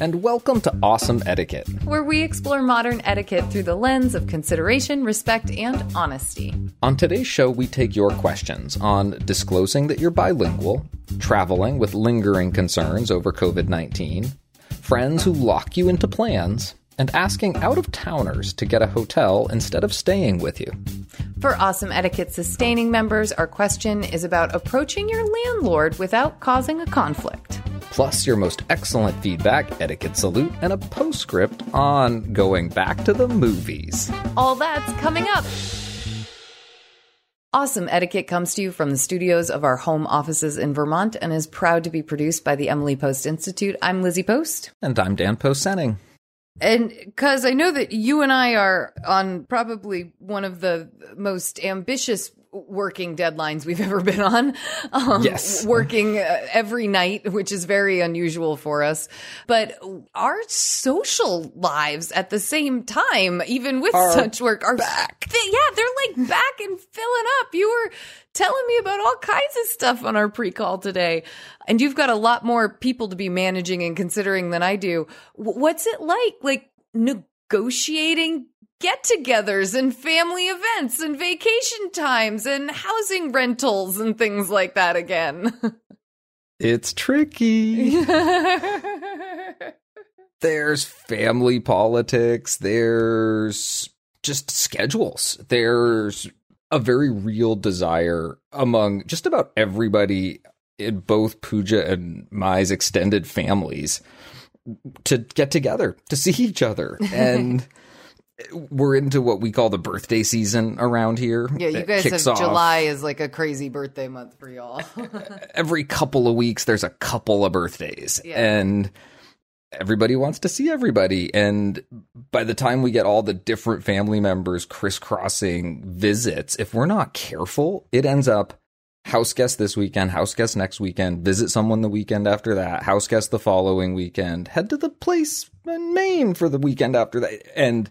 And welcome to Awesome Etiquette, where we explore modern etiquette through the lens of consideration, respect, and honesty. On today's show, we take your questions on disclosing that you're bilingual, traveling with lingering concerns over COVID-19, friends who lock you into plans, and asking out-of-towners to get a hotel instead of staying with you. For Awesome Etiquette sustaining members, our question is about approaching your landlord without causing a conflict. Plus, your most excellent feedback, etiquette salute, and a postscript on going back to the movies. All that's coming up. Awesome Etiquette comes to you from the studios of our home offices in Vermont and is proud to be produced by the Emily Post Institute. I'm Lizzie Post. And I'm Dan Post-Senning. And because I know that you and I are on probably one of the most ambitious working deadlines we've ever been on. Yes. Working every night, which is very unusual for us. But our social lives at the same time, even with such work, are back. They're like back and filling up. You were telling me about all kinds of stuff on our pre-call today. And you've got a lot more people to be managing and considering than I do. What's it like? Like negotiating get-togethers and family events and vacation times and housing rentals and things like that again. It's tricky. There's family politics. There's just schedules. There's a very real desire among just about everybody in both Pooja and Mai's extended families to get together, to see each other. And we're into what we call the birthday season around here. Yeah, you guys have July is like a crazy birthday month for y'all. Every couple of weeks, there's a couple of birthdays. Yeah. And everybody wants to see everybody. And by the time we get all the different family members crisscrossing visits, if we're not careful, it ends up house guest this weekend, house guest next weekend, visit someone the weekend after that, house guest the following weekend, head to the place in Maine for the weekend after that. And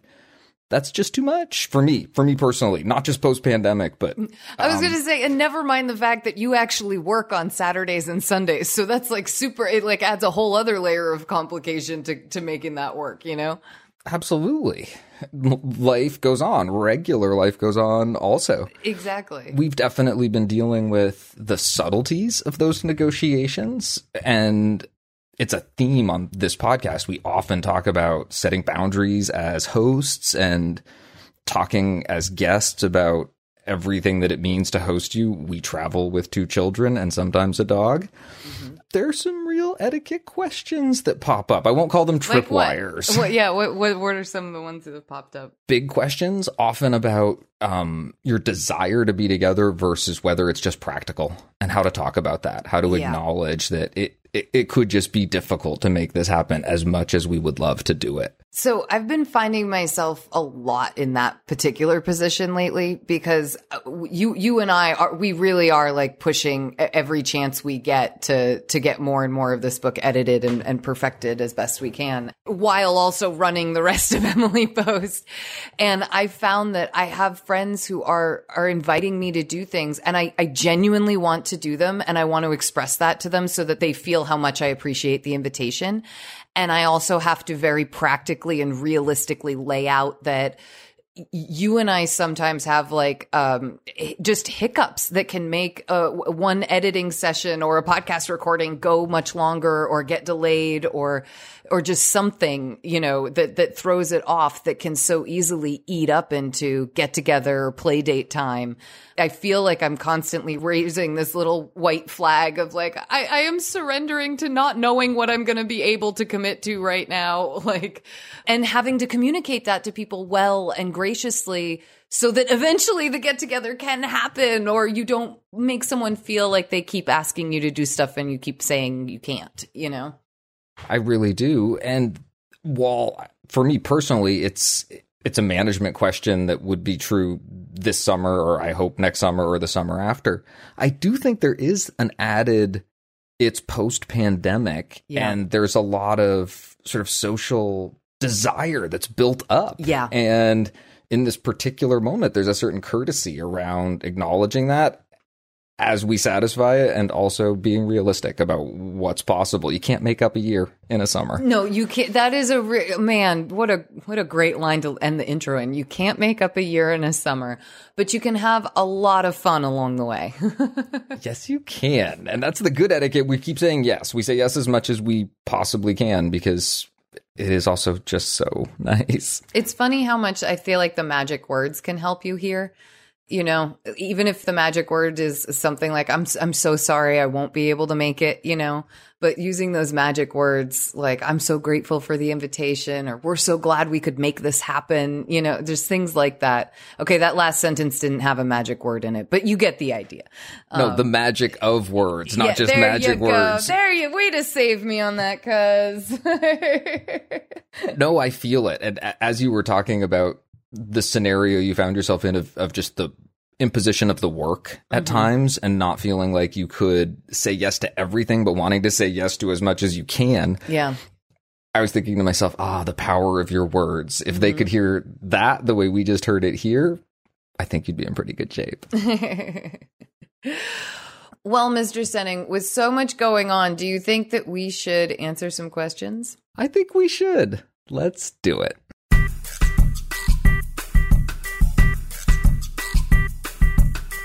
that's just too much for me personally, not just post-pandemic, but I was going to say, and never mind the fact that you actually work on Saturdays and Sundays. So that's like super, it like adds a whole other layer of complication to making that work, you know? Absolutely. Life goes on. Regular life goes on also. Exactly. We've definitely been dealing with the subtleties of those negotiations, and it's a theme on this podcast. We often talk about setting boundaries as hosts and talking as guests about everything that it means to host you. We travel with two children and sometimes a dog. Mm-hmm. There's some real etiquette questions that pop up. I won't call them tripwires. Like what? Yeah. What are some of the ones that have popped up? Big questions, often about your desire to be together versus whether it's just practical, and how to talk about that, how to acknowledge that it could just be difficult to make this happen as much as we would love to do it. So I've been finding myself a lot in that particular position lately, because you and I we really are like pushing every chance we get to get more and more of this book edited and perfected as best we can, while also running the rest of Emily Post. And I found that I have friends who are inviting me to do things, and I genuinely want to do them, and I want to express that to them so that they feel how much I appreciate the invitation. And I also have to very practically and realistically lay out that you and I sometimes have like just hiccups that can make one editing session or a podcast recording go much longer or get delayed or just something, you know, that throws it off, that can so easily eat up into get together or play date time. I feel like I'm constantly raising this little white flag of like, I am surrendering to not knowing what I'm going to be able to commit to right now, like, and having to communicate that to people well and graciously so that eventually the get together can happen, or you don't make someone feel like they keep asking you to do stuff and you keep saying you can't, you know? I really do. And while for me personally, it's a management question that would be true this summer, or I hope next summer or the summer after, I do think there is an added, it's post-pandemic, and there's a lot of sort of social desire that's built up. Yeah. And in this particular moment, there's a certain courtesy around acknowledging that as we satisfy it, and also being realistic about what's possible. You can't make up a year in a summer. No, you can't. That is a man, what a great line to end the intro in. You can't make up a year in a summer, but you can have a lot of fun along the way. Yes, you can. And that's the good etiquette. We keep saying yes. We say yes as much as we possibly can, because it is also just so nice. It's funny how much I feel like the magic words can help you here. You know, even if the magic word is something like, I'm so sorry, I won't be able to make it, you know, but using those magic words, like, I'm so grateful for the invitation, or we're so glad we could make this happen. You know, there's things like that. Okay. That last sentence didn't have a magic word in it, but you get the idea. No, the magic of words, not just magic words. There you go. Way to save me on that, cuz. No, I feel it. And as you were talking about the scenario you found yourself in of just the imposition of the work at times, and not feeling like you could say yes to everything, but wanting to say yes to as much as you can. Yeah. I was thinking to myself, the power of your words. If they could hear that the way we just heard it here, I think you'd be in pretty good shape. Well, Mr. Senning, with so much going on, do you think that we should answer some questions? I think we should. Let's do it.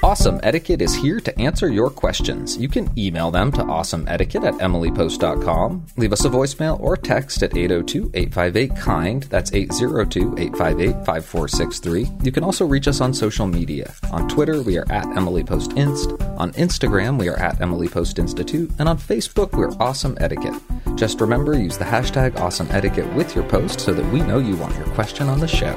Awesome Etiquette is here to answer your questions. You can email them to awesomeetiquette@emilypost.com. Leave us a voicemail or text at 802-858-KIND. That's 802-858-5463. You can also reach us on social media. On Twitter, we are at Emily Post Inst. On Instagram, we are at Emily Post Institute. And on Facebook, we're Awesome Etiquette. Just remember, use the hashtag Awesome Etiquette with your post so that we know you want your question on the show.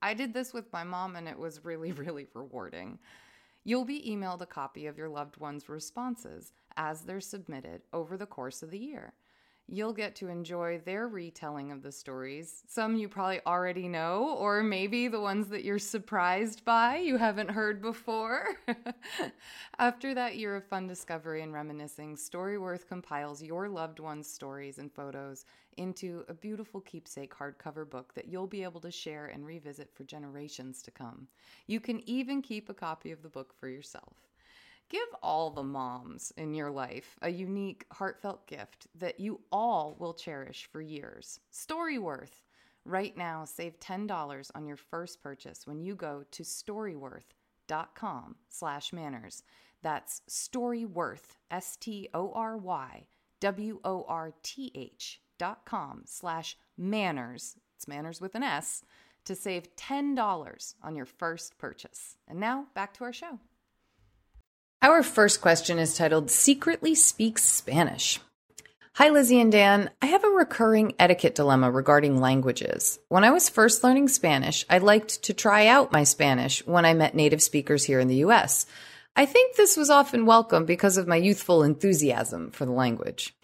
I did this with my mom, and it was really, really rewarding. You'll be emailed a copy of your loved one's responses as they're submitted over the course of the year. You'll get to enjoy their retelling of the stories, some you probably already know, or maybe the ones that you're surprised by, you haven't heard before. After that year of fun discovery and reminiscing, StoryWorth compiles your loved one's stories and photos into a beautiful keepsake hardcover book that you'll be able to share and revisit for generations to come. You can even keep a copy of the book for yourself. Give all the moms in your life a unique, heartfelt gift that you all will cherish for years. StoryWorth. Right now, save $10 on your first purchase when you go to storyworth.com/manners. That's StoryWorth, StoryWorth storth.com/manners, it's manners with an S, to save $10 on your first purchase. And now, back to our show. Our first question is titled, Secretly Speaks Spanish. Hi, Lizzie and Dan. I have a recurring etiquette dilemma regarding languages. When I was first learning Spanish, I liked to try out my Spanish when I met native speakers here in the U.S. I think this was often welcome because of my youthful enthusiasm for the language.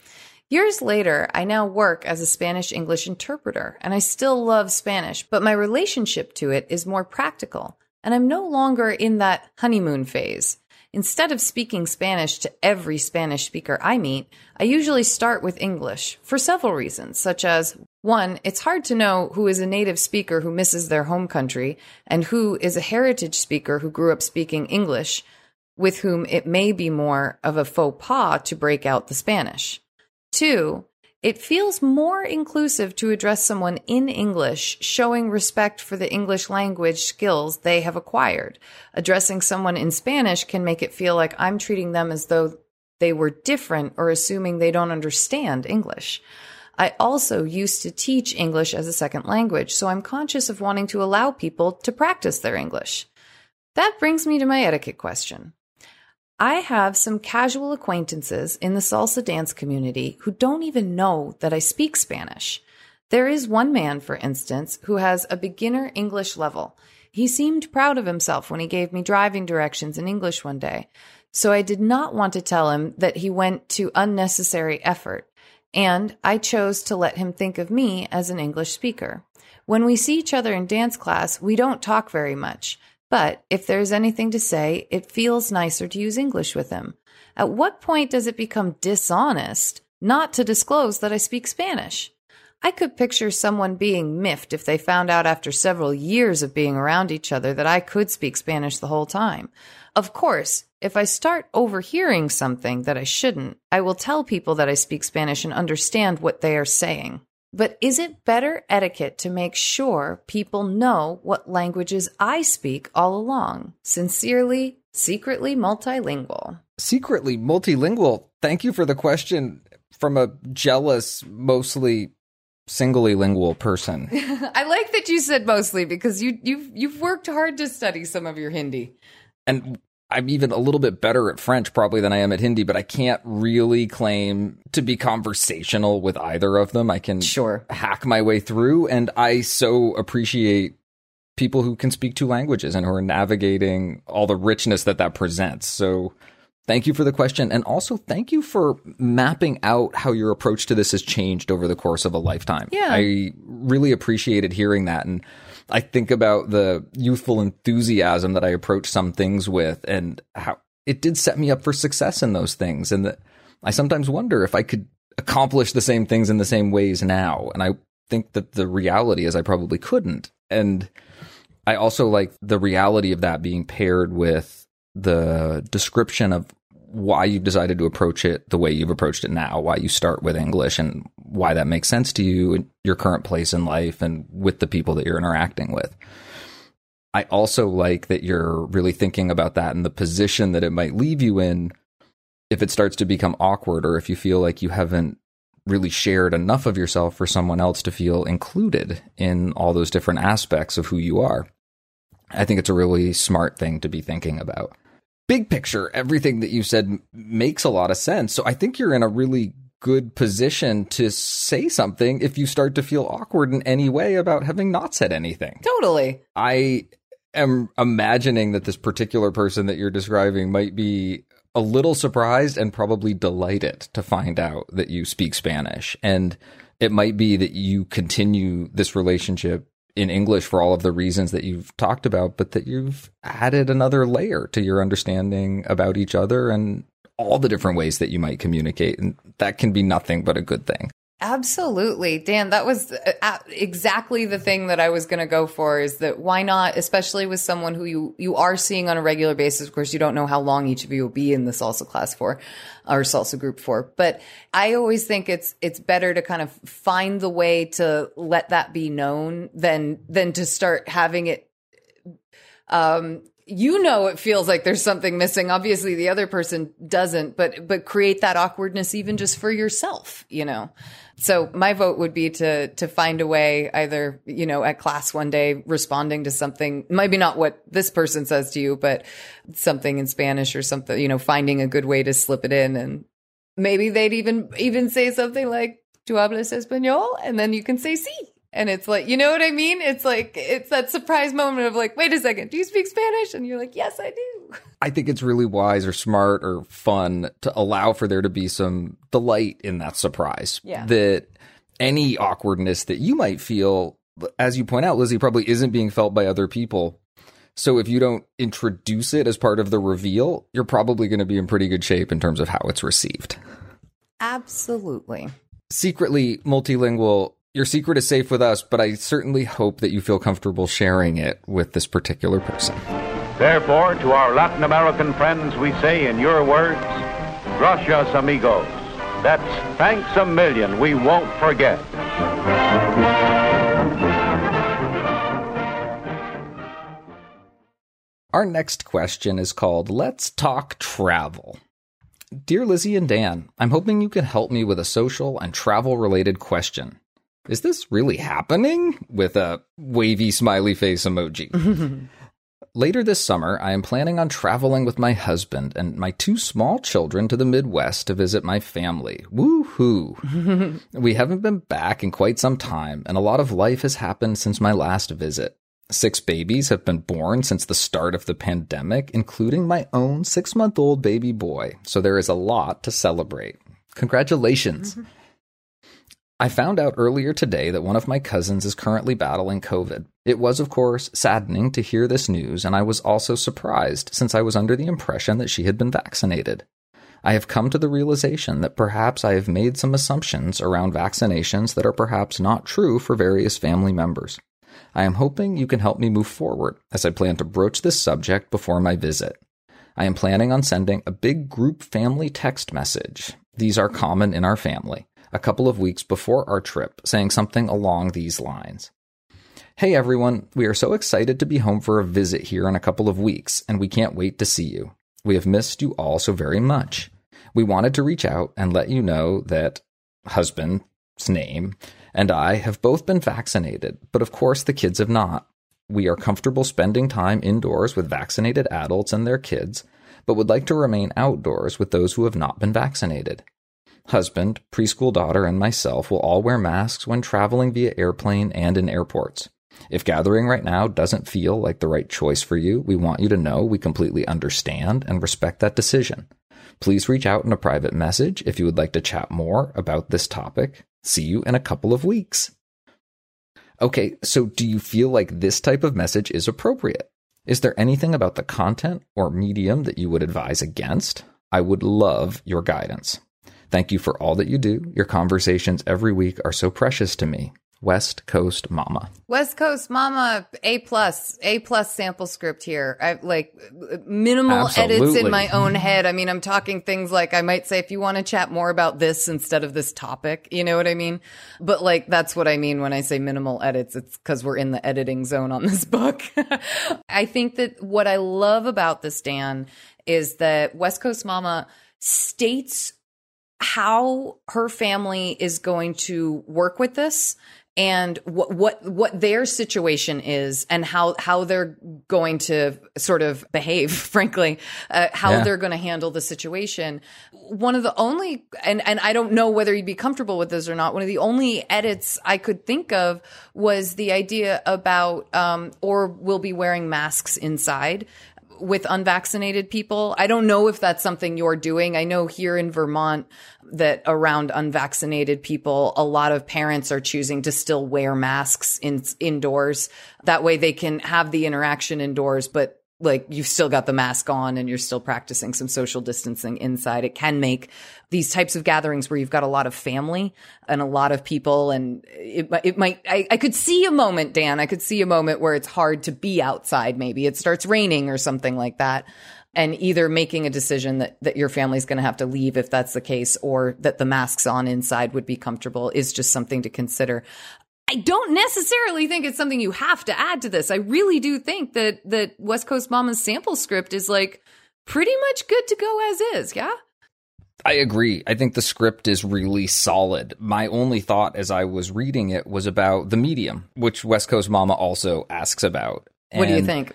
Years later, I now work as a Spanish-English interpreter, and I still love Spanish, but my relationship to it is more practical, and I'm no longer in that honeymoon phase. Instead of speaking Spanish to every Spanish speaker I meet, I usually start with English for several reasons, such as, 1, it's hard to know who is a native speaker who misses their home country and who is a heritage speaker who grew up speaking English, with whom it may be more of a faux pas to break out the Spanish. 2, it feels more inclusive to address someone in English, showing respect for the English language skills they have acquired. Addressing someone in Spanish can make it feel like I'm treating them as though they were different or assuming they don't understand English. I also used to teach English as a second language, so I'm conscious of wanting to allow people to practice their English. That brings me to my etiquette question. I have some casual acquaintances in the salsa dance community who don't even know that I speak Spanish. There is one man, for instance, who has a beginner English level. He seemed proud of himself when he gave me driving directions in English one day, so I did not want to tell him that he went to unnecessary effort, and I chose to let him think of me as an English speaker. When we see each other in dance class, we don't talk very much. But if there's anything to say, it feels nicer to use English with him. At what point does it become dishonest not to disclose that I speak Spanish? I could picture someone being miffed if they found out after several years of being around each other that I could speak Spanish the whole time. Of course, if I start overhearing something that I shouldn't, I will tell people that I speak Spanish and understand what they are saying. But is it better etiquette to make sure people know what languages I speak all along? Sincerely, secretly multilingual. Secretly multilingual. Thank you for the question from a jealous, mostly singly lingual person. I like that you said mostly because you've worked hard to study some of your Hindi. And I'm even a little bit better at French probably than I am at Hindi, but I can't really claim to be conversational with either of them. I can hack my way through, and I so appreciate people who can speak two languages and who are navigating all the richness that that presents. So thank you for the question, and also thank you for mapping out how your approach to this has changed over the course of a lifetime. Yeah. I really appreciated hearing that, and I think about the youthful enthusiasm that I approach some things with and how it did set me up for success in those things. And that I sometimes wonder if I could accomplish the same things in the same ways now. And I think that the reality is I probably couldn't. And I also like the reality of that being paired with the description of why you've decided to approach it the way you've approached it now, why you start with English and why that makes sense to you in your current place in life and with the people that you're interacting with. I also like that you're really thinking about that and the position that it might leave you in if it starts to become awkward or if you feel like you haven't really shared enough of yourself for someone else to feel included in all those different aspects of who you are. I think it's a really smart thing to be thinking about. Big picture, everything that you said makes a lot of sense. So I think you're in a really good position to say something if you start to feel awkward in any way about having not said anything. Totally. I am imagining that this particular person that you're describing might be a little surprised and probably delighted to find out that you speak Spanish. And it might be that you continue this relationship in English for all of the reasons that you've talked about, but that you've added another layer to your understanding about each other and all the different ways that you might communicate. And that can be nothing but a good thing. Absolutely. Dan, that was exactly the thing that I was going to go for, is that why not, especially with someone who you are seeing on a regular basis. Of course, you don't know how long each of you will be in the salsa class for or salsa group for. But I always think it's better to kind of find the way to let that be known than to start having it you know, it feels like there's something missing. Obviously the other person doesn't, but create that awkwardness even just for yourself, you know? So my vote would be to find a way either, you know, at class one day responding to something, maybe not what this person says to you, but something in Spanish or something, you know, finding a good way to slip it in. And maybe they'd even say something like, ¿Tú hablas español? And then you can say sí. And it's like, you know what I mean? It's like, it's that surprise moment of like, wait a second, do you speak Spanish? And you're like, yes, I do. I think it's really wise or smart or fun to allow for there to be some delight in that surprise. Yeah. That any awkwardness that you might feel, as you point out, Lizzie, probably isn't being felt by other people. So if you don't introduce it as part of the reveal, you're probably going to be in pretty good shape in terms of how it's received. Absolutely. Secretly multilingual. Your secret is safe with us, but I certainly hope that you feel comfortable sharing it with this particular person. Therefore, to our Latin American friends, we say in your words, gracias, amigos. That's thanks a million. We won't forget. Our next question is called Let's Talk Travel. Dear Lizzie and Dan, I'm hoping you can help me with a social and travel-related question. Is this really happening? With a wavy smiley face emoji. Later this summer, I am planning on traveling with my husband and my 2 small children to the Midwest to visit my family. Woohoo! We haven't been back in quite some time, and a lot of life has happened since my last visit. 6 babies have been born since the start of the pandemic, including my own 6-month-old baby boy, so there is a lot to celebrate. Congratulations! I found out earlier today that one of my cousins is currently battling COVID. It was, of course, saddening to hear this news, and I was also surprised since I was under the impression that she had been vaccinated. I have come to the realization that perhaps I have made some assumptions around vaccinations that are perhaps not true for various family members. I am hoping you can help me move forward as I plan to broach this subject before my visit. I am planning on sending a big group family text message. These are common in our family. A couple of weeks before our trip, saying something along these lines. Hey everyone, we are so excited to be home for a visit here in a couple of weeks, and we can't wait to see you. We have missed you all so very much. We wanted to reach out and let you know that husband's name and I have both been vaccinated, but of course the kids have not. We are comfortable spending time indoors with vaccinated adults and their kids, but would like to remain outdoors with those who have not been vaccinated. Husband, preschool daughter, and myself will all wear masks when traveling via airplane and in airports. If gathering right now doesn't feel like the right choice for you, we want you to know we completely understand and respect that decision. Please reach out in a private message if you would like to chat more about this topic. See you in a couple of weeks. Okay, so do you feel like this type of message is appropriate? Is there anything about the content or medium that you would advise against? I would love your guidance. Thank you for all that you do. Your conversations every week are so precious to me. West Coast Mama. West Coast Mama, A plus sample script here. I like minimal edits in my own head. I mean, I'm talking things like I might say, if you want to chat more about this instead of this topic, you know what I mean? But like, that's what I mean when I say minimal edits. It's because we're in the editing zone on this book. I think that what I love about this, Dan, is that West Coast Mama states how her family is going to work with this and what their situation is and how they're going to sort of behave, frankly, they're going to handle the situation. One of the only, and I don't know whether you'd be comfortable with this or not, one of the only edits I could think of was the idea about, or we'll be wearing masks inside with unvaccinated people. I don't know if that's something you're doing. I know here in Vermont that around unvaccinated people, a lot of parents are choosing to still wear masks indoors. That way they can have the interaction indoors, but like you've still got the mask on and you're still practicing some social distancing inside. It can make these types of gatherings where you've got a lot of family and a lot of people. And it might, I could see a moment, Dan, where it's hard to be outside. Maybe it starts raining or something like that. And either making a decision that your family's going to have to leave if that's the case, or that the masks on inside would be comfortable is just something to consider. I don't necessarily think it's something you have to add to this. I really do think that West Coast Mama's sample script is like pretty much good to go as is. Yeah. I agree. I think the script is really solid. My only thought as I was reading it was about the medium, which West Coast Mama also asks about. And what do you think?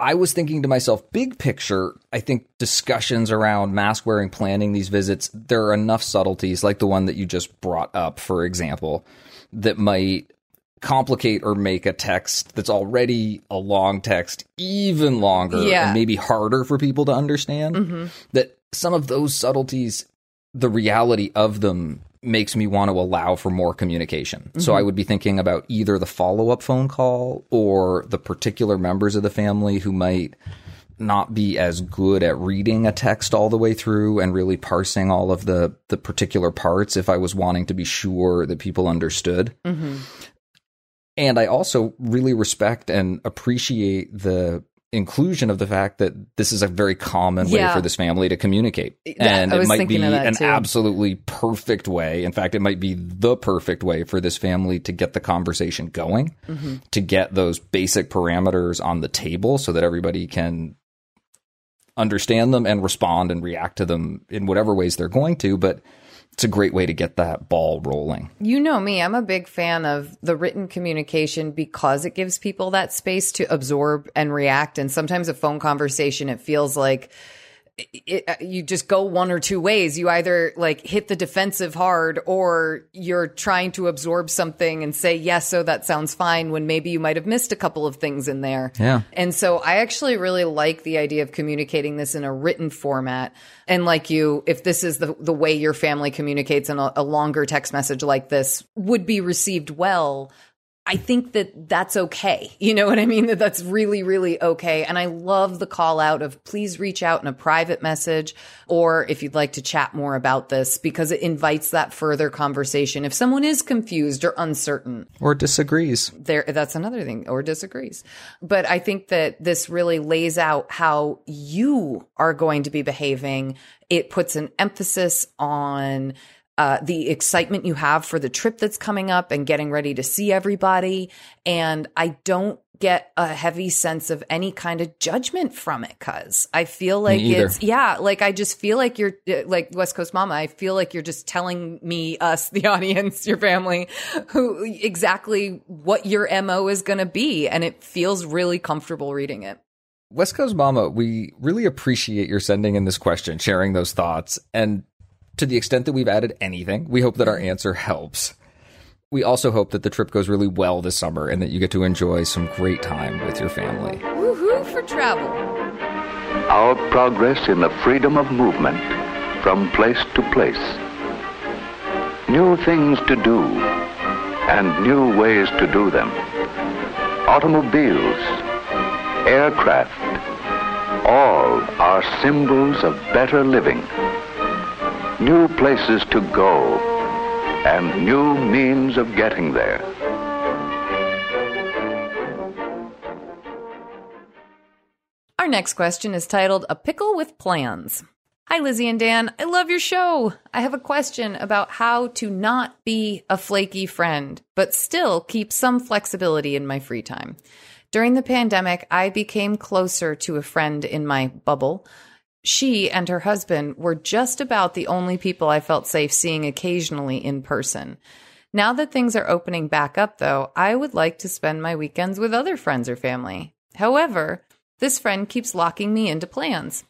I was thinking to myself, big picture, I think discussions around mask wearing, planning these visits, there are enough subtleties like the one that you just brought up, for example, that might complicate or make a text that's already a long text even longer and maybe harder for people to understand. Mm-hmm. That some of those subtleties, the reality of them makes me want to allow for more communication. Mm-hmm. So I would be thinking about either the follow-up phone call or the particular members of the family who might not be as good at reading a text all the way through and really parsing all of the particular parts if I was wanting to be sure that people understood. Mm-hmm. And I also really respect and appreciate the inclusion of the fact that this is a very common way for this family to communicate. And it might be an absolutely perfect way. In fact, it might be the perfect way for this family to get the conversation going, mm-hmm. to get those basic parameters on the table so that everybody can understand them and respond and react to them in whatever ways they're going to. But it's a great way to get that ball rolling. You know me, I'm a big fan of the written communication because it gives people that space to absorb and react. And sometimes a phone conversation, it feels like you just go one or two ways. You either like hit the defensive hard or you're trying to absorb something and say, yes, so that sounds fine, when maybe you might have missed a couple of things in there. Yeah. And so I actually really like the idea of communicating this in a written format. And like you, if this is the way your family communicates, and a longer text message like this would be received well, I think that that's okay. You know what I mean? That's really, really okay. And I love the call out of please reach out in a private message, or if you'd like to chat more about this, because it invites that further conversation. If someone is confused or uncertain or disagrees, that's another thing, or disagrees. But I think that this really lays out how you are going to be behaving. It puts an emphasis on the excitement you have for the trip that's coming up and getting ready to see everybody. And I don't get a heavy sense of any kind of judgment from it, because I feel like I just feel like you're like West Coast Mama. I feel like you're just telling me, us, the audience, your family, who exactly what your MO is going to be. And it feels really comfortable reading it. West Coast Mama, we really appreciate your sending in this question, sharing those thoughts. And to the extent that we've added anything, we hope that our answer helps. We also hope that the trip goes really well this summer and that you get to enjoy some great time with your family. Woohoo for travel! Our progress in the freedom of movement from place to place. New things to do and new ways to do them. Automobiles, aircraft, all are symbols of better living. New places to go, and new means of getting there. Our next question is titled, A Pickle with Plans. Hi, Lizzie and Dan. I love your show. I have a question about how to not be a flaky friend, but still keep some flexibility in my free time. During the pandemic, I became closer to a friend in my bubble. She and her husband were just about the only people I felt safe seeing occasionally in person. Now that things are opening back up, though, I would like to spend my weekends with other friends or family. However, this friend keeps locking me into plans.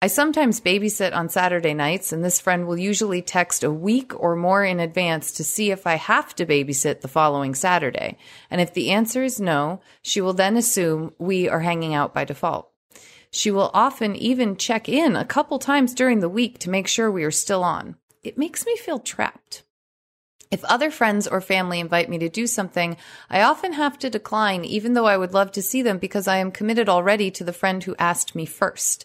I sometimes babysit on Saturday nights, and this friend will usually text a week or more in advance to see if I have to babysit the following Saturday. And if the answer is no, she will then assume we are hanging out by default. She will often even check in a couple times during the week to make sure we are still on. It makes me feel trapped. If other friends or family invite me to do something, I often have to decline, even though I would love to see them, because I am committed already to the friend who asked me first.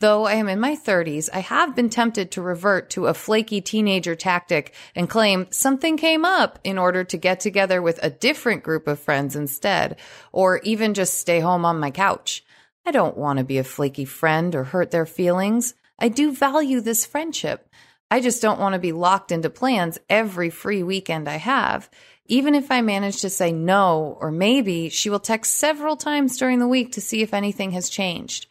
Though I am in my 30s, I have been tempted to revert to a flaky teenager tactic and claim something came up in order to get together with a different group of friends instead, or even just stay home on my couch. I don't want to be a flaky friend or hurt their feelings. I do value this friendship. I just don't want to be locked into plans every free weekend I have. Even if I manage to say no or maybe, she will text several times during the week to see if anything has changed.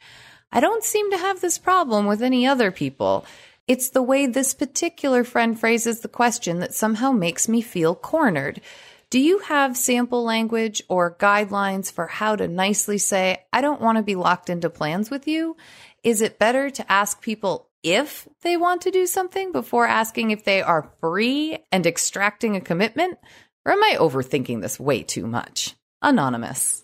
I don't seem to have this problem with any other people. It's the way this particular friend phrases the question that somehow makes me feel cornered. Do you have sample language or guidelines for how to nicely say, I don't want to be locked into plans with you? Is it better to ask people if they want to do something before asking if they are free and extracting a commitment? Or am I overthinking this way too much? Anonymous.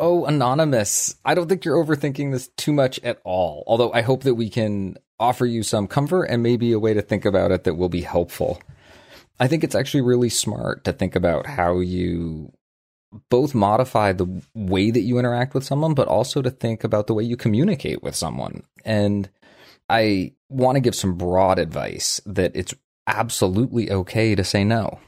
Oh, Anonymous. I don't think you're overthinking this too much at all. Although I hope that we can offer you some comfort and maybe a way to think about it that will be helpful. I think it's actually really smart to think about how you both modify the way that you interact with someone, but also to think about the way you communicate with someone. And I want to give some broad advice that it's absolutely okay to say no.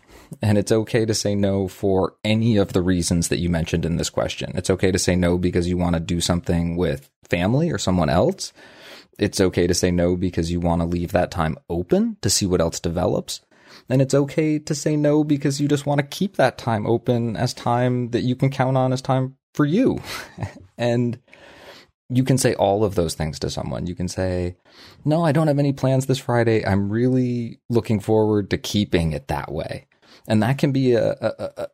And it's okay to say no for any of the reasons that you mentioned in this question. It's okay to say no because you want to do something with family or someone else. It's okay to say no because you want to leave that time open to see what else develops. And it's okay to say no because you just want to keep that time open as time that you can count on as time for you. And you can say all of those things to someone. You can say, no, I don't have any plans this Friday. I'm really looking forward to keeping it that way. And that can be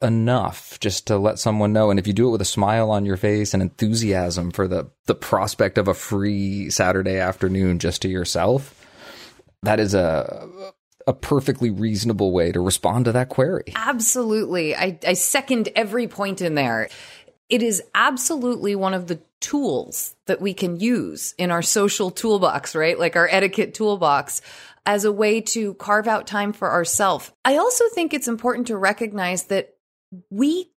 enough just to let someone know. And if you do it with a smile on your face and enthusiasm for the prospect of a free Saturday afternoon just to yourself, that is a perfectly reasonable way to respond to that query. Absolutely. I second every point in there. It is absolutely one of the tools that we can use in our social toolbox, right? Like our etiquette toolbox, as a way to carve out time for ourselves. I also think it's important to recognize that we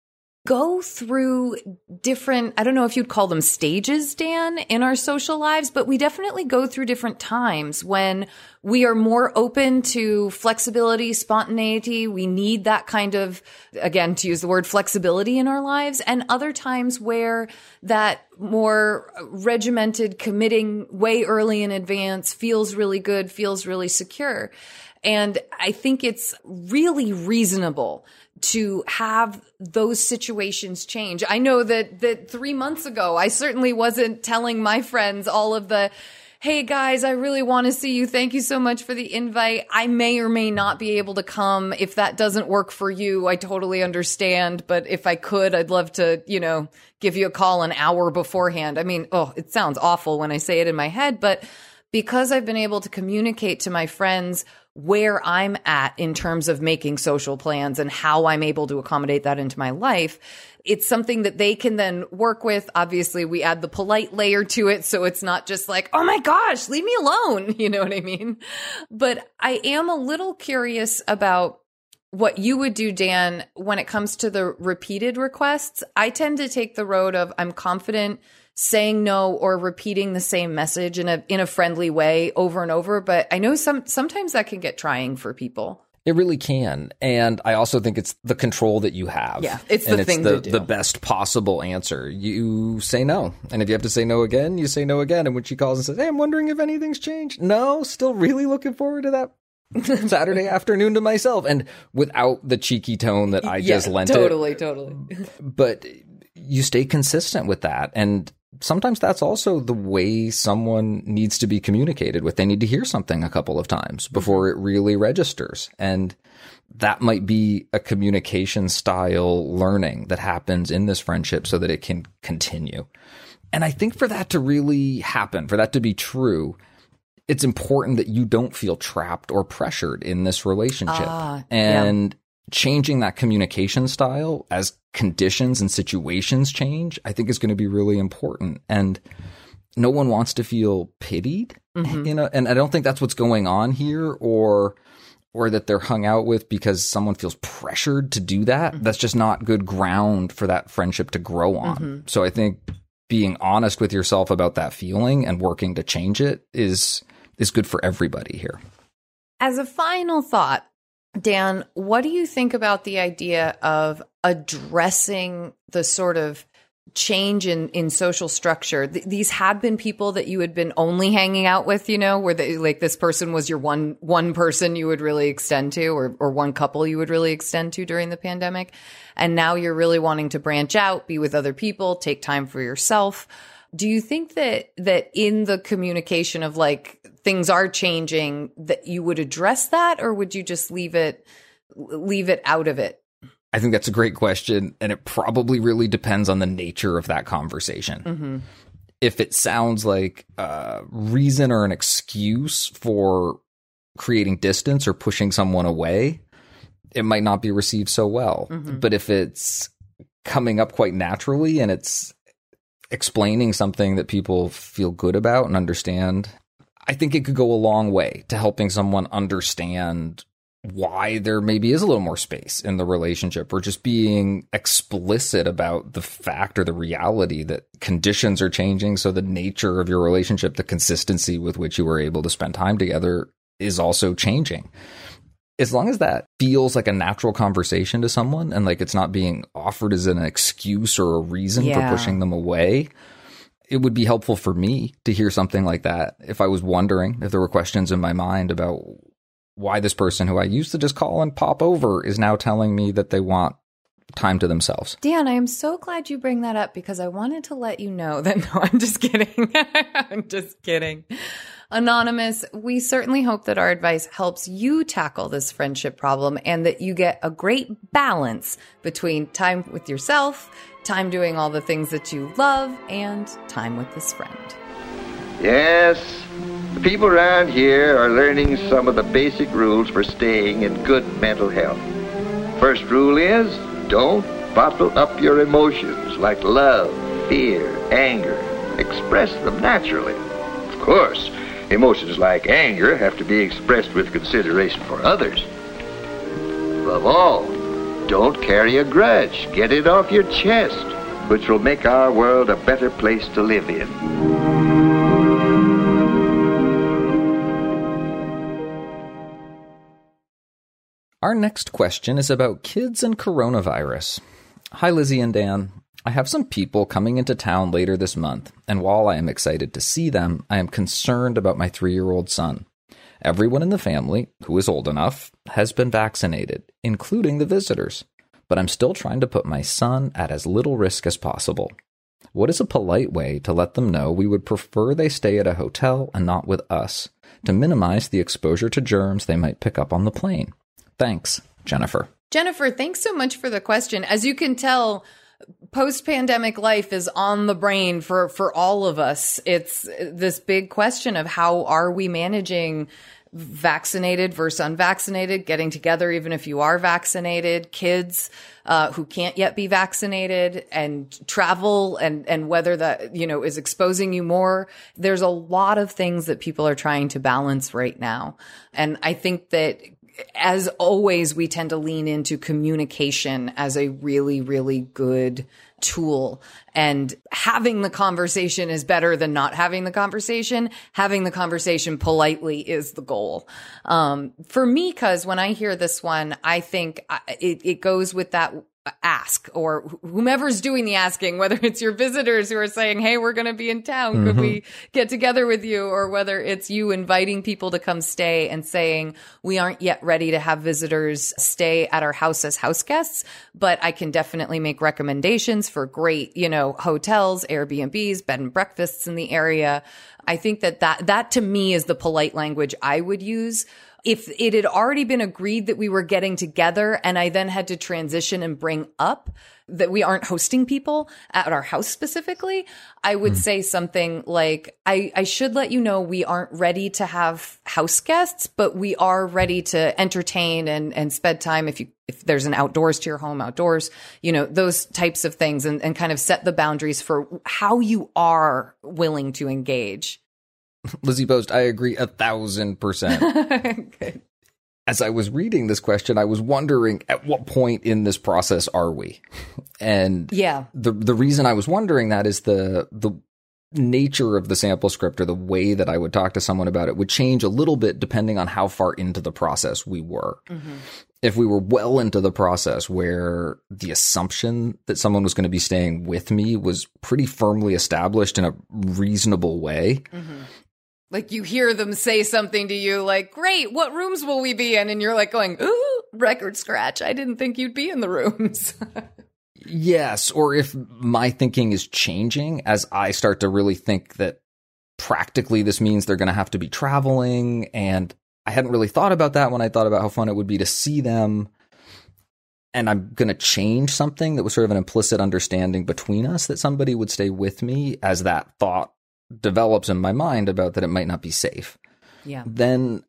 go through different, I don't know if you'd call them stages, Dan, in our social lives, but we definitely go through different times when we are more open to flexibility, spontaneity. We need that kind of, again, to use the word flexibility in our lives, and other times where that more regimented committing way early in advance feels really good, feels really secure. And I think it's really reasonable to have those situations change. I know that 3 months ago, I certainly wasn't telling my friends all of the, hey guys, I really want to see you. Thank you so much for the invite. I may or may not be able to come. If that doesn't work for you, I totally understand. But if I could, I'd love to, give you a call an hour beforehand. I mean, it sounds awful when I say it in my head, but because I've been able to communicate to my friends where I'm at in terms of making social plans and how I'm able to accommodate that into my life, it's something that they can then work with. Obviously, we add the polite layer to it, so it's not just like, oh my gosh, leave me alone. You know what I mean? But I am a little curious about what you would do, Dan, when it comes to the repeated requests. I tend to take the road of I'm confident saying no or repeating the same message in a friendly way over and over. But I know sometimes that can get trying for people. It really can. And I also think it's the control that you have. Yeah, it's the thing to do. The best possible answer. You say no. And if you have to say no again, you say no again. And when she calls and says, hey, I'm wondering if anything's changed. No, still really looking forward to that Saturday afternoon to myself. And without the cheeky tone that I just lent it. Totally. But you stay consistent with that. And sometimes that's also the way someone needs to be communicated with. They need to hear something a couple of times before it really registers. And that might be a communication style learning that happens in this friendship so that it can continue. And I think for that to really happen, for that to be true, it's important that you don't feel trapped or pressured in this relationship. Changing that communication style as conditions and situations change, I think is going to be really important. And no one wants to feel pitied, and I don't think that's what's going on here or that they're hung out with because someone feels pressured to do that. Mm-hmm. That's just not good ground for that friendship to grow on. Mm-hmm. So I think being honest with yourself about that feeling and working to change it is good for everybody here. As a final thought, Dan, what do you think about the idea of addressing the sort of change in social structure, these had been people that you had been only hanging out with, you know, where they, like this person was your one person you would really extend to, or one couple you would really extend to during the pandemic. And now you're really wanting to branch out, be with other people, take time for yourself. Do you think that in the communication of like things are changing, that you would address that, or would you just leave it out of it? I think that's a great question, and it probably really depends on the nature of that conversation. Mm-hmm. If it sounds like a reason or an excuse for creating distance or pushing someone away, it might not be received so well. Mm-hmm. But if it's coming up quite naturally and it's explaining something that people feel good about and understand, I think it could go a long way to helping someone understand why there maybe is a little more space in the relationship, or just being explicit about the fact or the reality that conditions are changing. So the nature of your relationship, the consistency with which you were able to spend time together is also changing. As long as that feels like a natural conversation to someone, and like it's not being offered as an excuse or a reason for pushing them away, it would be helpful for me to hear something like that if I was wondering, if there were questions in my mind about why this person who I used to just call and pop over is now telling me that they want time to themselves. Dan, I am so glad you bring that up, because I wanted to let you know that, no, I'm just kidding. I'm just kidding. Anonymous, we certainly hope that our advice helps you tackle this friendship problem, and that you get a great balance between time with yourself, time doing all the things that you love, and time with this friend. Yes, the people around here are learning some of the basic rules for staying in good mental health. First rule is, don't bottle up your emotions like love, fear, anger. Express them naturally. Of course, emotions like anger have to be expressed with consideration for others. Above all, don't carry a grudge. Get it off your chest, which will make our world a better place to live in. Our next question is about kids and coronavirus. Hi, Lizzie and Dan. I have some people coming into town later this month, and while I am excited to see them, I am concerned about my 3-year-old son. Everyone in the family, who is old enough, has been vaccinated, including the visitors. But I'm still trying to put my son at as little risk as possible. What is a polite way to let them know we would prefer they stay at a hotel and not with us, to minimize the exposure to germs they might pick up on the plane? Thanks, Jennifer. Jennifer, thanks so much for the question. As you can tell, post-pandemic life is on the brain for all of us. It's this big question of how are we managing vaccinated versus unvaccinated, getting together even if you are vaccinated, kids who can't yet be vaccinated, and travel, and whether that, you know, is exposing you more. There's a lot of things that people are trying to balance right now. And I think that, as always, we tend to lean into communication as a really, really good tool. And having the conversation is better than not having the conversation. Having the conversation politely is the goal. For me, because when I hear this one, I think it goes with that ask, or whomever's doing the asking, whether it's your visitors who are saying, hey, we're going to be in town, could we get together with you? Or whether it's you inviting people to come stay and saying, we aren't yet ready to have visitors stay at our house as house guests, but I can definitely make recommendations for great, you know, hotels, Airbnbs, bed and breakfasts in the area. I think that to me is the polite language I would use. If it had already been agreed that we were getting together, and I then had to transition and bring up that we aren't hosting people at our house specifically, I would say something like, I should let you know we aren't ready to have house guests, but we are ready to entertain and spend time if there's an outdoors to your home, outdoors, you know, those types of things, and kind of set the boundaries for how you are willing to engage. Lizzie Post, I agree 1,000%. Good. As I was reading this question, I was wondering, at what point in this process are we? And the reason I was wondering that is the nature of the sample script, or the way that I would talk to someone about it, would change a little bit depending on how far into the process we were. Mm-hmm. if we were well into the process where the assumption that someone was going to be staying with me was pretty firmly established in a reasonable way. Mm-hmm. Like you hear them say something to you like, great, what rooms will we be in? And you're like going, ooh, record scratch. I didn't think you'd be in the rooms. Yes. Or if my thinking is changing as I start to really think that practically this means they're going to have to be traveling, and I hadn't really thought about that when I thought about how fun it would be to see them. And I'm going to change something that was sort of an implicit understanding between us that somebody would stay with me as that thought develops in my mind about that it might not be safe. Yeah. Then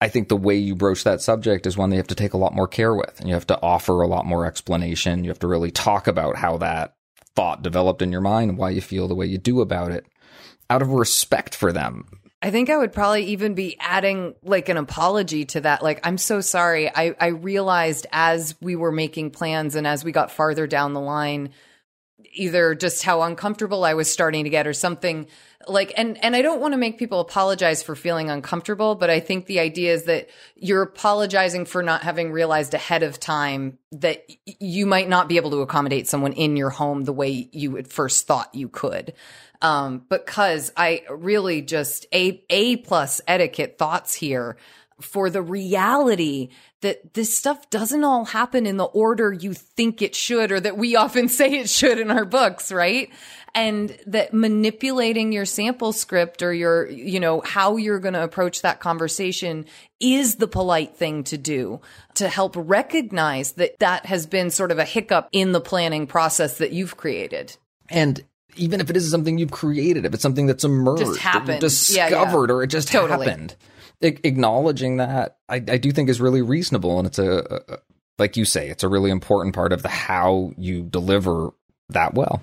I think the way you broach that subject is one that you have to take a lot more care with, and you have to offer a lot more explanation. You have to really talk about how that thought developed in your mind and why you feel the way you do about it out of respect for them. I think I would probably even be adding like an apology to that. Like, I'm so sorry. I realized as we were making plans and as we got farther down the line, either just how uncomfortable I was starting to get or something like, and I don't want to make people apologize for feeling uncomfortable, but I think the idea is that you're apologizing for not having realized ahead of time that you might not be able to accommodate someone in your home the way you at first thought you could. Because I really just A+ etiquette thoughts here for the reality that this stuff doesn't all happen in the order you think it should, or that we often say it should in our books, right? And that manipulating your sample script or your, you know, how you're going to approach that conversation is the polite thing to do to help recognize that that has been sort of a hiccup in the planning process that you've created. And even if it is something you've created, if it's something that's emerged, just happened, discovered, or it just totally happened, acknowledging that I do think is really reasonable. And it's a like you say, it's a really important part of the how you deliver that well.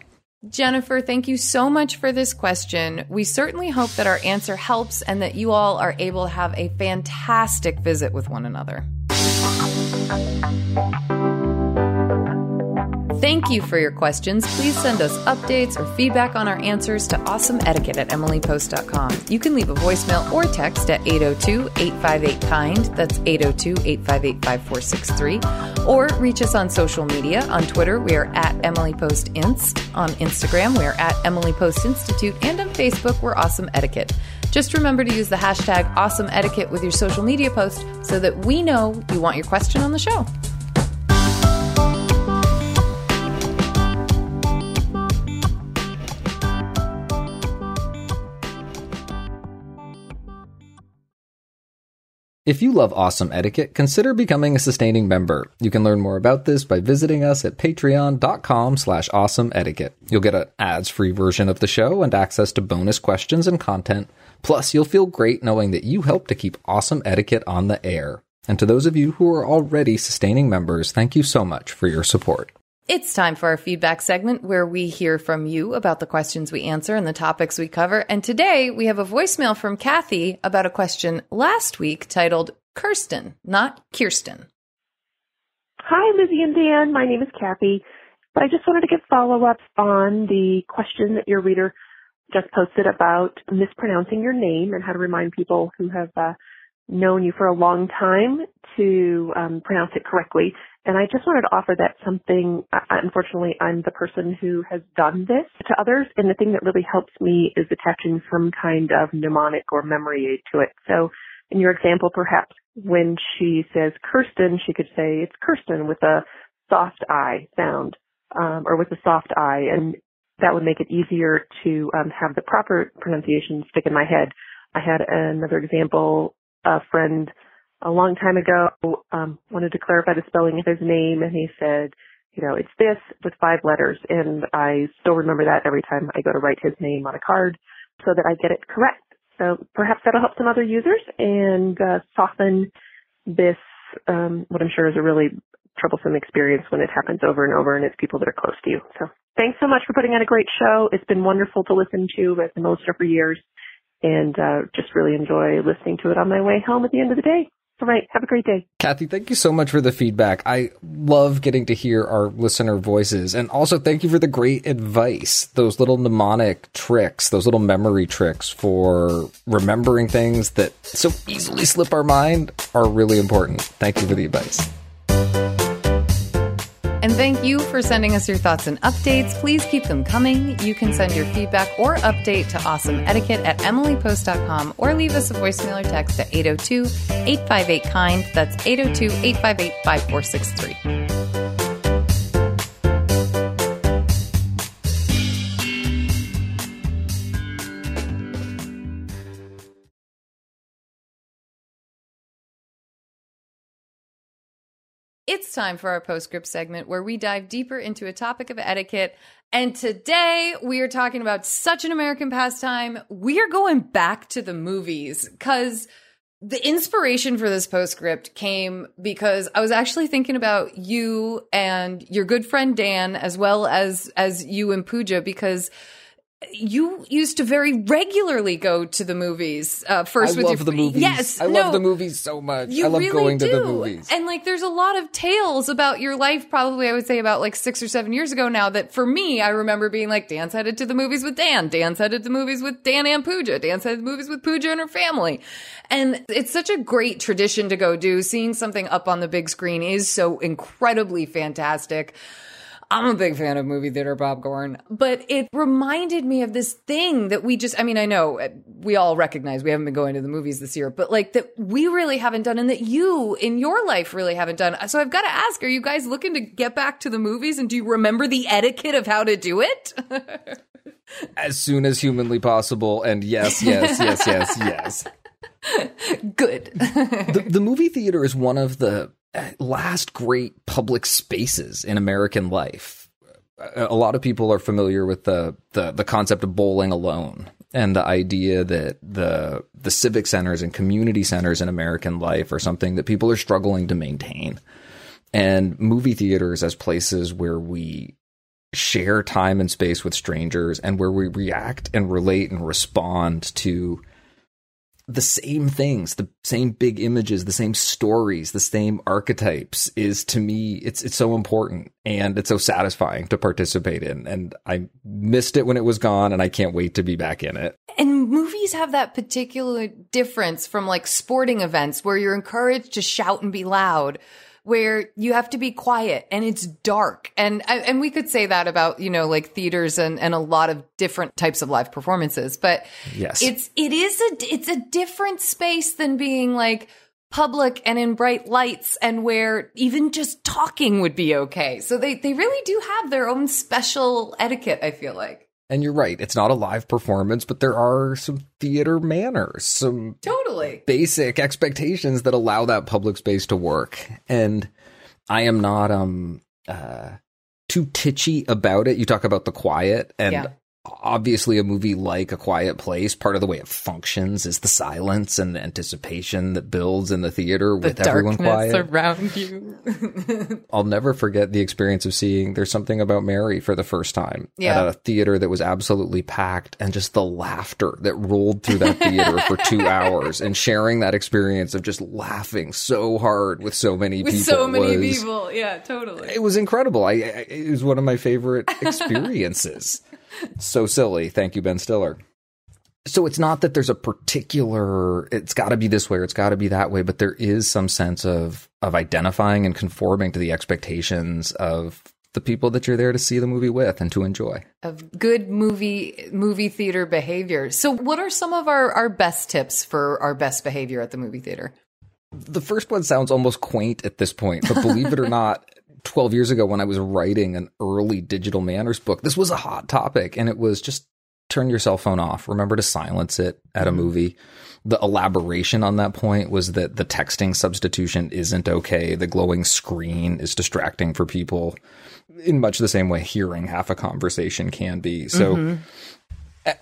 Jennifer, thank you so much for this question. We certainly hope that our answer helps and that you all are able to have a fantastic visit with one another. Thank you for your questions. Please send us updates or feedback on our answers to awesomeetiquette@emilypost.com. You can leave a voicemail or text at 802-858-KIND. That's 802-858-5463. Or reach us on social media. On Twitter, we are at @EmilyPostInst. On Instagram, we are at @EmilyPostInstitute. And on Facebook, we're Awesome Etiquette. Just remember to use the hashtag #AwesomeEtiquette with your social media post so that we know you want your question on the show. If you love Awesome Etiquette, consider becoming a sustaining member. You can learn more about this by visiting us at patreon.com/awesomeetiquette. You'll get an ads-free version of the show and access to bonus questions and content. Plus, you'll feel great knowing that you help to keep Awesome Etiquette on the air. And to those of you who are already sustaining members, thank you so much for your support. It's time for our feedback segment where we hear from you about the questions we answer and the topics we cover. And today we have a voicemail from Kathy about a question last week titled Kirsten, not Kirsten. Hi, Lizzie and Dan. My name is Kathy. I just wanted to give follow-ups on the question that your reader just posted about mispronouncing your name and how to remind people who have known you for a long time to pronounce it correctly. And I just wanted to offer that something, unfortunately, I'm the person who has done this to others, and the thing that really helps me is attaching some kind of mnemonic or memory aid to it. So in your example, perhaps when she says Kirsten, she could say it's Kirsten with a soft I sound or with a soft I, and that would make it easier to have the proper pronunciation stick in my head. I had another example, a friend a long time ago, wanted to clarify the spelling of his name, and he said, you know, it's this with 5 letters, and I still remember that every time I go to write his name on a card so that I get it correct. So perhaps that'll help some other users and soften this, what I'm sure is a really troublesome experience when it happens over and over, and it's people that are close to you. So thanks so much for putting on a great show. It's been wonderful to listen to. I've been listening for years, and just really enjoy listening to it on my way home at the end of the day. All right. Have a great day. Kathy, thank you so much for the feedback. I love getting to hear our listener voices. And also thank you for the great advice, those little mnemonic tricks, those little memory tricks for remembering things that so easily slip our mind are really important. Thank you for the advice. And thank you for sending us your thoughts and updates. Please keep them coming. You can send your feedback or update to awesomeetiquette@emilypost.com or leave us a voicemail or text at 802-858-KIND. That's 802-858-5463. It's time for our Postscript segment where we dive deeper into a topic of etiquette. And today we are talking about such an American pastime. We are going back to the movies because the inspiration for this Postscript came because I was actually thinking about you and your good friend Dan, as well as you and Pooja, because you used to very regularly go to the movies first. I love the movies. Yes. I love the movies so much. I love really going to the movies. And like, there's a lot of tales about your life, probably I would say about like 6 or 7 years ago now, that for me, I remember being like, Dan's headed to the movies with Dan. Dan's headed to the movies with Dan and Pooja. Dan's headed to the movies with Pooja and her family. And it's such a great tradition to go do. Seeing something up on the big screen is so incredibly fantastic. I'm a big fan of movie theater popcorn, but it reminded me of this thing that we just, I mean, I know we all recognize we haven't been going to the movies this year, but like that we really haven't done and that you in your life really haven't done. So I've got to ask, are you guys looking to get back to the movies and do you remember the etiquette of how to do it? As soon as humanly possible. And yes. Good. The movie theater is one of the last great public spaces in American life. A lot of people are familiar with the concept of bowling alone and the idea that the civic centers and community centers in American life are something that people are struggling to maintain. And movie theaters as places where we share time and space with strangers and where we react and relate and respond to the same things, the same big images, the same stories, the same archetypes is, to me, it's so important and it's so satisfying to participate in. And I missed it when it was gone and I can't wait to be back in it. And movies have that particular difference from like sporting events where you're encouraged to shout and be loud, where you have to be quiet and it's dark. And we could say that about, you know, like theaters and a lot of different types of live performances. But yes, it's a different space than being like public and in bright lights and where even just talking would be okay. So they really do have their own special etiquette, I feel like. And you're right. It's not a live performance, but there are some theater manners, some totally basic expectations that allow that public space to work. And I am not too titchy about it. You talk about the quiet and obviously a movie like A Quiet Place, part of the way it functions is the silence and the anticipation that builds in the theater with everyone quiet. The darkness around you. I'll never forget the experience of seeing There's Something About Mary for the first time at a theater that was absolutely packed and just the laughter that rolled through that theater for 2 hours and sharing that experience of just laughing so hard with so many people. Yeah, totally. It was incredible. It was one of my favorite experiences. So silly. Thank you, Ben Stiller. So it's not that there's a particular, it's got to be this way or it's got to be that way, but there is some sense of identifying and conforming to the expectations of the people that you're there to see the movie with and to enjoy. Of good movie theater behavior. So what are some of our best tips for our best behavior at the movie theater? The first one sounds almost quaint at this point, but believe it or not, 12 years ago when I was writing an early digital manners book, this was a hot topic and it was just turn your cell phone off. Remember to silence it at a movie. The elaboration on that point was that the texting substitution isn't okay. The glowing screen is distracting for people in much the same way hearing half a conversation can be. So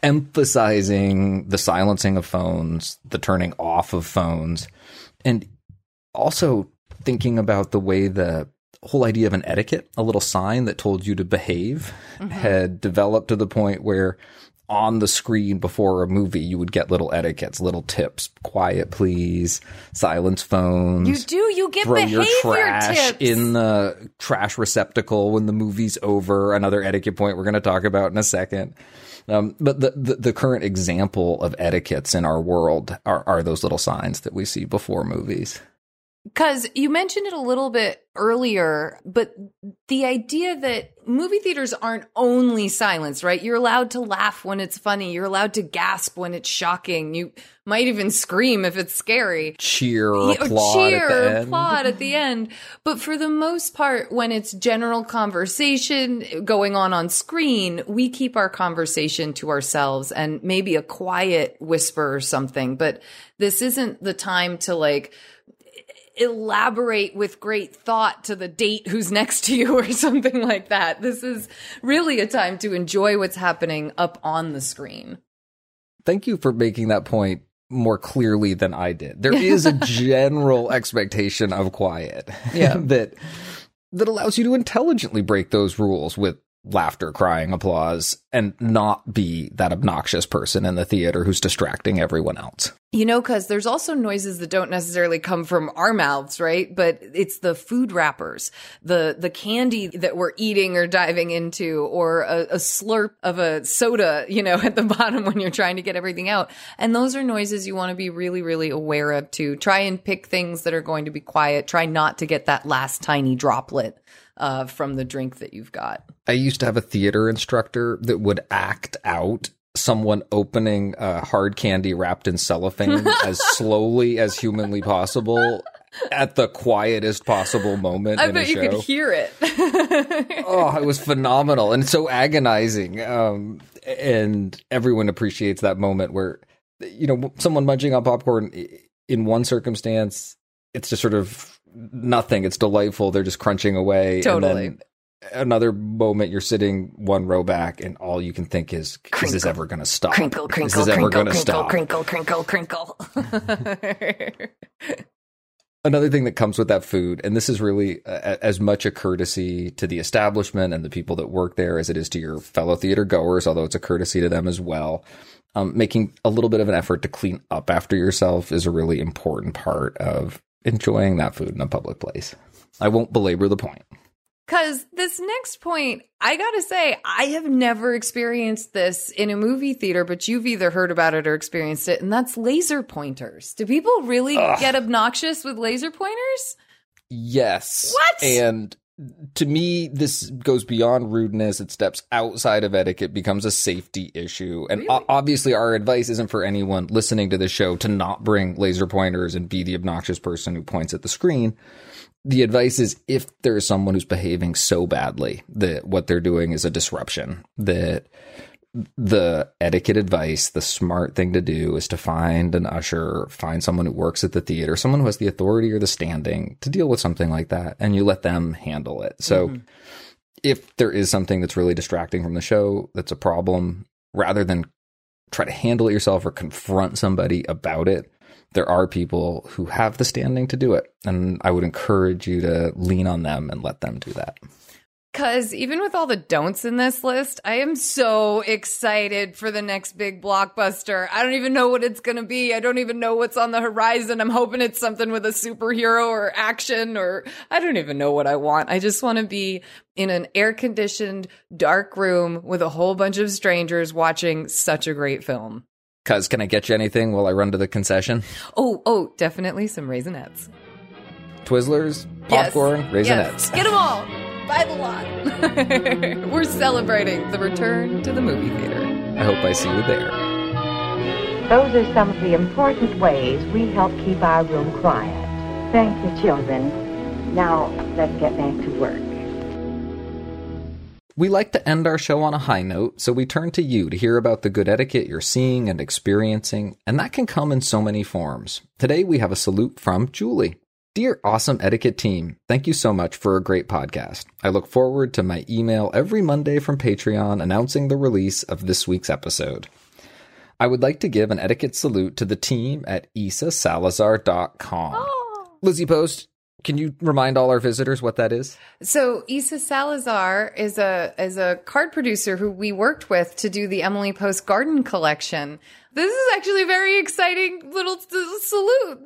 emphasizing the silencing of phones, the turning off of phones, and also thinking about the way the whole idea of an etiquette, a little sign that told you to behave, had developed to the point where on the screen before a movie, you would get little etiquettes, little tips, quiet please, silence phones. You do, you get behavior tips. Throw your trash in the trash receptacle when the movie's over, another etiquette point we're going to talk about in a second. But the current example of etiquettes in our world are those little signs that we see before movies. Because you mentioned it a little bit earlier, but the idea that movie theaters aren't only silence, right? You're allowed to laugh when it's funny. You're allowed to gasp when it's shocking. You might even scream if it's scary. Cheer or applaud, at the end. But for the most part, when it's general conversation going on screen, we keep our conversation to ourselves and maybe a quiet whisper or something. But this isn't the time to like elaborate with great thought to the date who's next to you or something like that. This is really a time to enjoy what's happening up on the screen. Thank you for making that point more clearly than I did. There is a general expectation of quiet that allows you to intelligently break those rules with laughter, crying, applause, and not be that obnoxious person in the theater who's distracting everyone else. You know, because there's also noises that don't necessarily come from our mouths, right? But it's the food wrappers, the candy that we're eating or diving into, or a slurp of a soda, you know, at the bottom when you're trying to get everything out. And those are noises you want to be really, really aware of too. Try and pick things that are going to be quiet. Try not to get that last tiny droplet from the drink that you've got. I used to have a theater instructor that would act out someone opening hard candy wrapped in cellophane as slowly as humanly possible at the quietest possible moment in a show. I bet you could hear it. Oh, it was phenomenal and so agonizing. And everyone appreciates that moment where, you know, someone munching on popcorn in one circumstance, it's just sort of nothing. It's delightful. They're just crunching away. Totally. And then another moment, you're sitting one row back, and all you can think is, crinkle, "Is this ever going to stop? Crinkle, crinkle, is this crinkle, ever going to stop? Crinkle, crinkle, crinkle, crinkle." Another thing that comes with that food, and this is really as much a courtesy to the establishment and the people that work there as it is to your fellow theater goers, although it's a courtesy to them as well. Making a little bit of an effort to clean up after yourself is a really important part of enjoying that food in a public place. I won't belabor the point. Because this next point, I gotta say, I have never experienced this in a movie theater, but you've either heard about it or experienced it, and that's laser pointers. Do people really get obnoxious with laser pointers? Yes. What? And to me, this goes beyond rudeness. It steps outside of etiquette, becomes a safety issue. And really? Obviously, our advice isn't for anyone listening to the show to not bring laser pointers and be the obnoxious person who points at the screen. The advice is if there is someone who's behaving so badly that what they're doing is a disruption, that the etiquette advice, the smart thing to do is to find an usher, find someone who works at the theater, someone who has the authority or the standing to deal with something like that, and you let them handle it. So if there is something that's really distracting from the show, that's a problem, rather than try to handle it yourself or confront somebody about it, there are people who have the standing to do it, and I would encourage you to lean on them and let them do that. Because even with all the don'ts in this list, I am so excited for the next big blockbuster. I don't even know what it's going to be. I don't even know what's on the horizon. I'm hoping it's something with a superhero or action, or I don't even know what I want. I just want to be in an air-conditioned, dark room with a whole bunch of strangers watching such a great film. Cuz, can I get you anything while I run to the concession? Oh, definitely some Raisinets. Twizzlers, popcorn, yes. Raisinets. Yes. Get them all. Buy the lot. We're celebrating the return to the movie theater. I hope I see you there. Those are some of the important ways we help keep our room quiet. Thank you, children. Now, let's get back to work. We like to end our show on a high note, so we turn to you to hear about the good etiquette you're seeing and experiencing, and that can come in so many forms. Today, we have a salute from Julie. Dear Awesome Etiquette team, thank you so much for a great podcast. I look forward to my email every Monday from Patreon announcing the release of this week's episode. I would like to give an etiquette salute to the team at issasalazar.com. Oh. Lizzie Post, can you remind all our visitors what that is? So Issa Salazar is a card producer who we worked with to do the Emily Post Garden Collection. This is actually a very exciting little salute.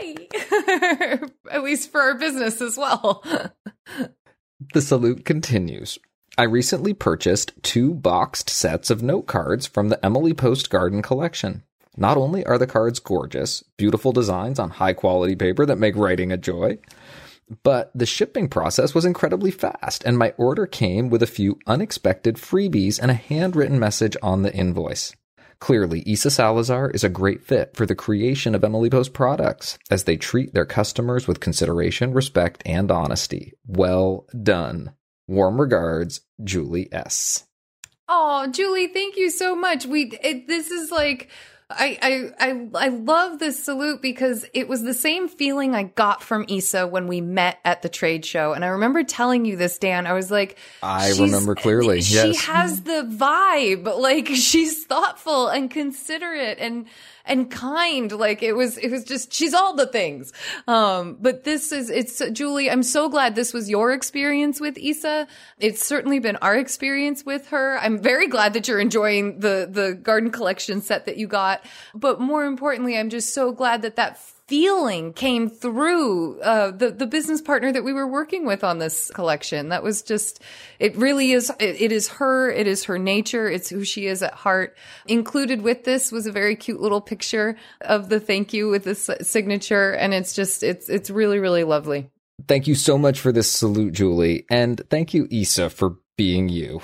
Yay! At least for our business as well. The salute continues. I recently purchased 2 boxed sets of note cards from the Emily Post Garden Collection. Not only are the cards gorgeous, beautiful designs on high-quality paper that make writing a joy, but the shipping process was incredibly fast, and my order came with a few unexpected freebies and a handwritten message on the invoice. Clearly, Issa Salazar is a great fit for the creation of Emily Post products, as they treat their customers with consideration, respect, and honesty. Well done. Warm regards, Julie S. Oh, Julie, thank you so much. This is like... I love this salute because it was the same feeling I got from Issa when we met at the trade show. And I remember telling you this, Dan. I was like, I remember clearly. Yes. She has the vibe. Like, she's thoughtful and considerate and kind. Like, it was just, she's all the things. But Julie, I'm so glad this was your experience with Issa. It's certainly been our experience with her. I'm very glad that you're enjoying the garden collection set that you got. But more importantly, I'm just so glad that feeling came through the business partner that we were working with on this collection. That was just, it really is, it is her, it is her nature, it's who she is at heart. Included with this was a very cute little picture of the thank you with the signature, and it's just, it's really, really lovely. Thank you so much for this salute, Julie, and thank you, Issa, for being you.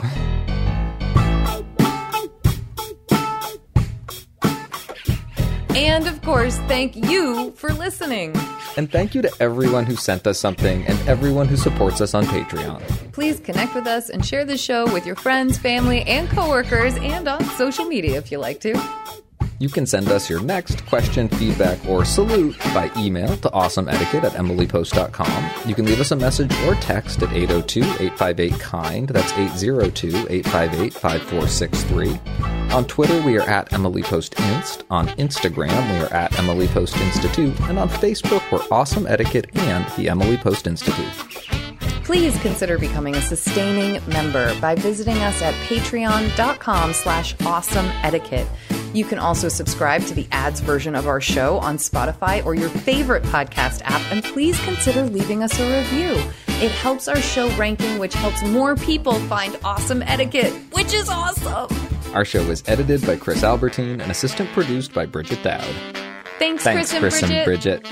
And, of course, thank you for listening. And thank you to everyone who sent us something and everyone who supports us on Patreon. Please connect with us and share the show with your friends, family, and coworkers, and on social media if you like to. You can send us your next question, feedback, or salute by email to awesomeetiquette@emilypost.com. You can leave us a message or text at 802-858-KIND. That's 802-858-5463. On Twitter, we are at Emily Post Inst. On Instagram, we are at Emily Post Institute. And on Facebook, we're Awesome Etiquette and the Emily Post Institute. Please consider becoming a sustaining member by visiting us at patreon.com/awesomeetiquette. You can also subscribe to the ads version of our show on Spotify or your favorite podcast app, and please consider leaving us a review. It helps our show ranking, which helps more people find Awesome Etiquette, which is awesome. Our show is edited by Chris Albertine and assistant produced by Bridget Dowd. Thanks Chris and Bridget.